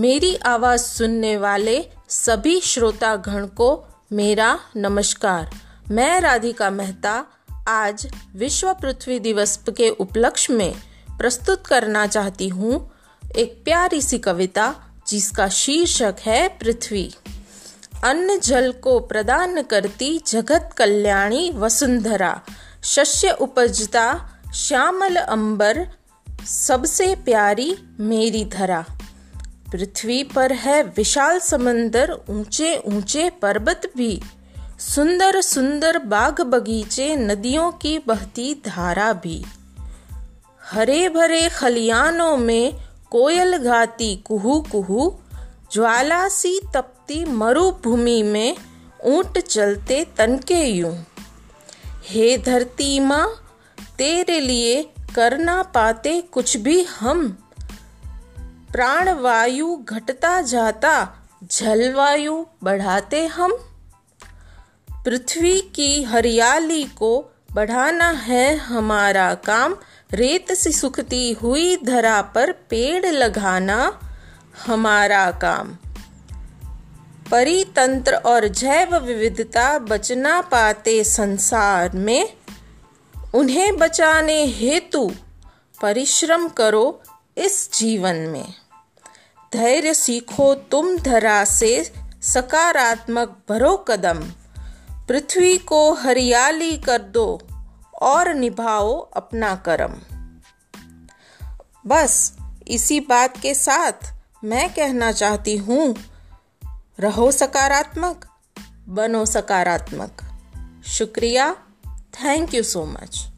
मेरी आवाज़ सुनने वाले सभी श्रोतागण को मेरा नमस्कार। मैं राधिका मेहता आज विश्व पृथ्वी दिवस के उपलक्ष्य में प्रस्तुत करना चाहती हूँ एक प्यारी सी कविता जिसका शीर्षक है पृथ्वी। अन्न जल को प्रदान करती जगत कल्याणी वसुंधरा, शस्य उपजता श्यामल अंबर, सबसे प्यारी मेरी धरा। पृथ्वी पर है विशाल समंदर, ऊंचे ऊंचे पर्वत भी, सुंदर सुंदर बाग बगीचे, नदियों की बहती धारा भी। हरे भरे खलियानों में कोयल गाती कुहू कुहू, ज्वाला सी तपती मरुभूमि में ऊंट चलते तनके यूं। हे धरती माँ तेरे लिए कर ना पाते कुछ भी हम, प्राणवायु घटता जाता जलवायु बढ़ाते हम। पृथ्वी की हरियाली को बढ़ाना है हमारा काम, रेत से सूखती हुई धरा पर पेड़ लगाना हमारा काम। परितंत्र और जैव विविधता बचना पाते संसार में, उन्हें बचाने हेतु परिश्रम करो इस जीवन में। धैर्य सीखो तुम धरा से, सकारात्मक भरो कदम, पृथ्वी को हरियाली कर दो और निभाओ अपना कर्म। बस इसी बात के साथ मैं कहना चाहती हूँ, रहो सकारात्मक, बनो सकारात्मक। शुक्रिया, थैंक यू सो मच।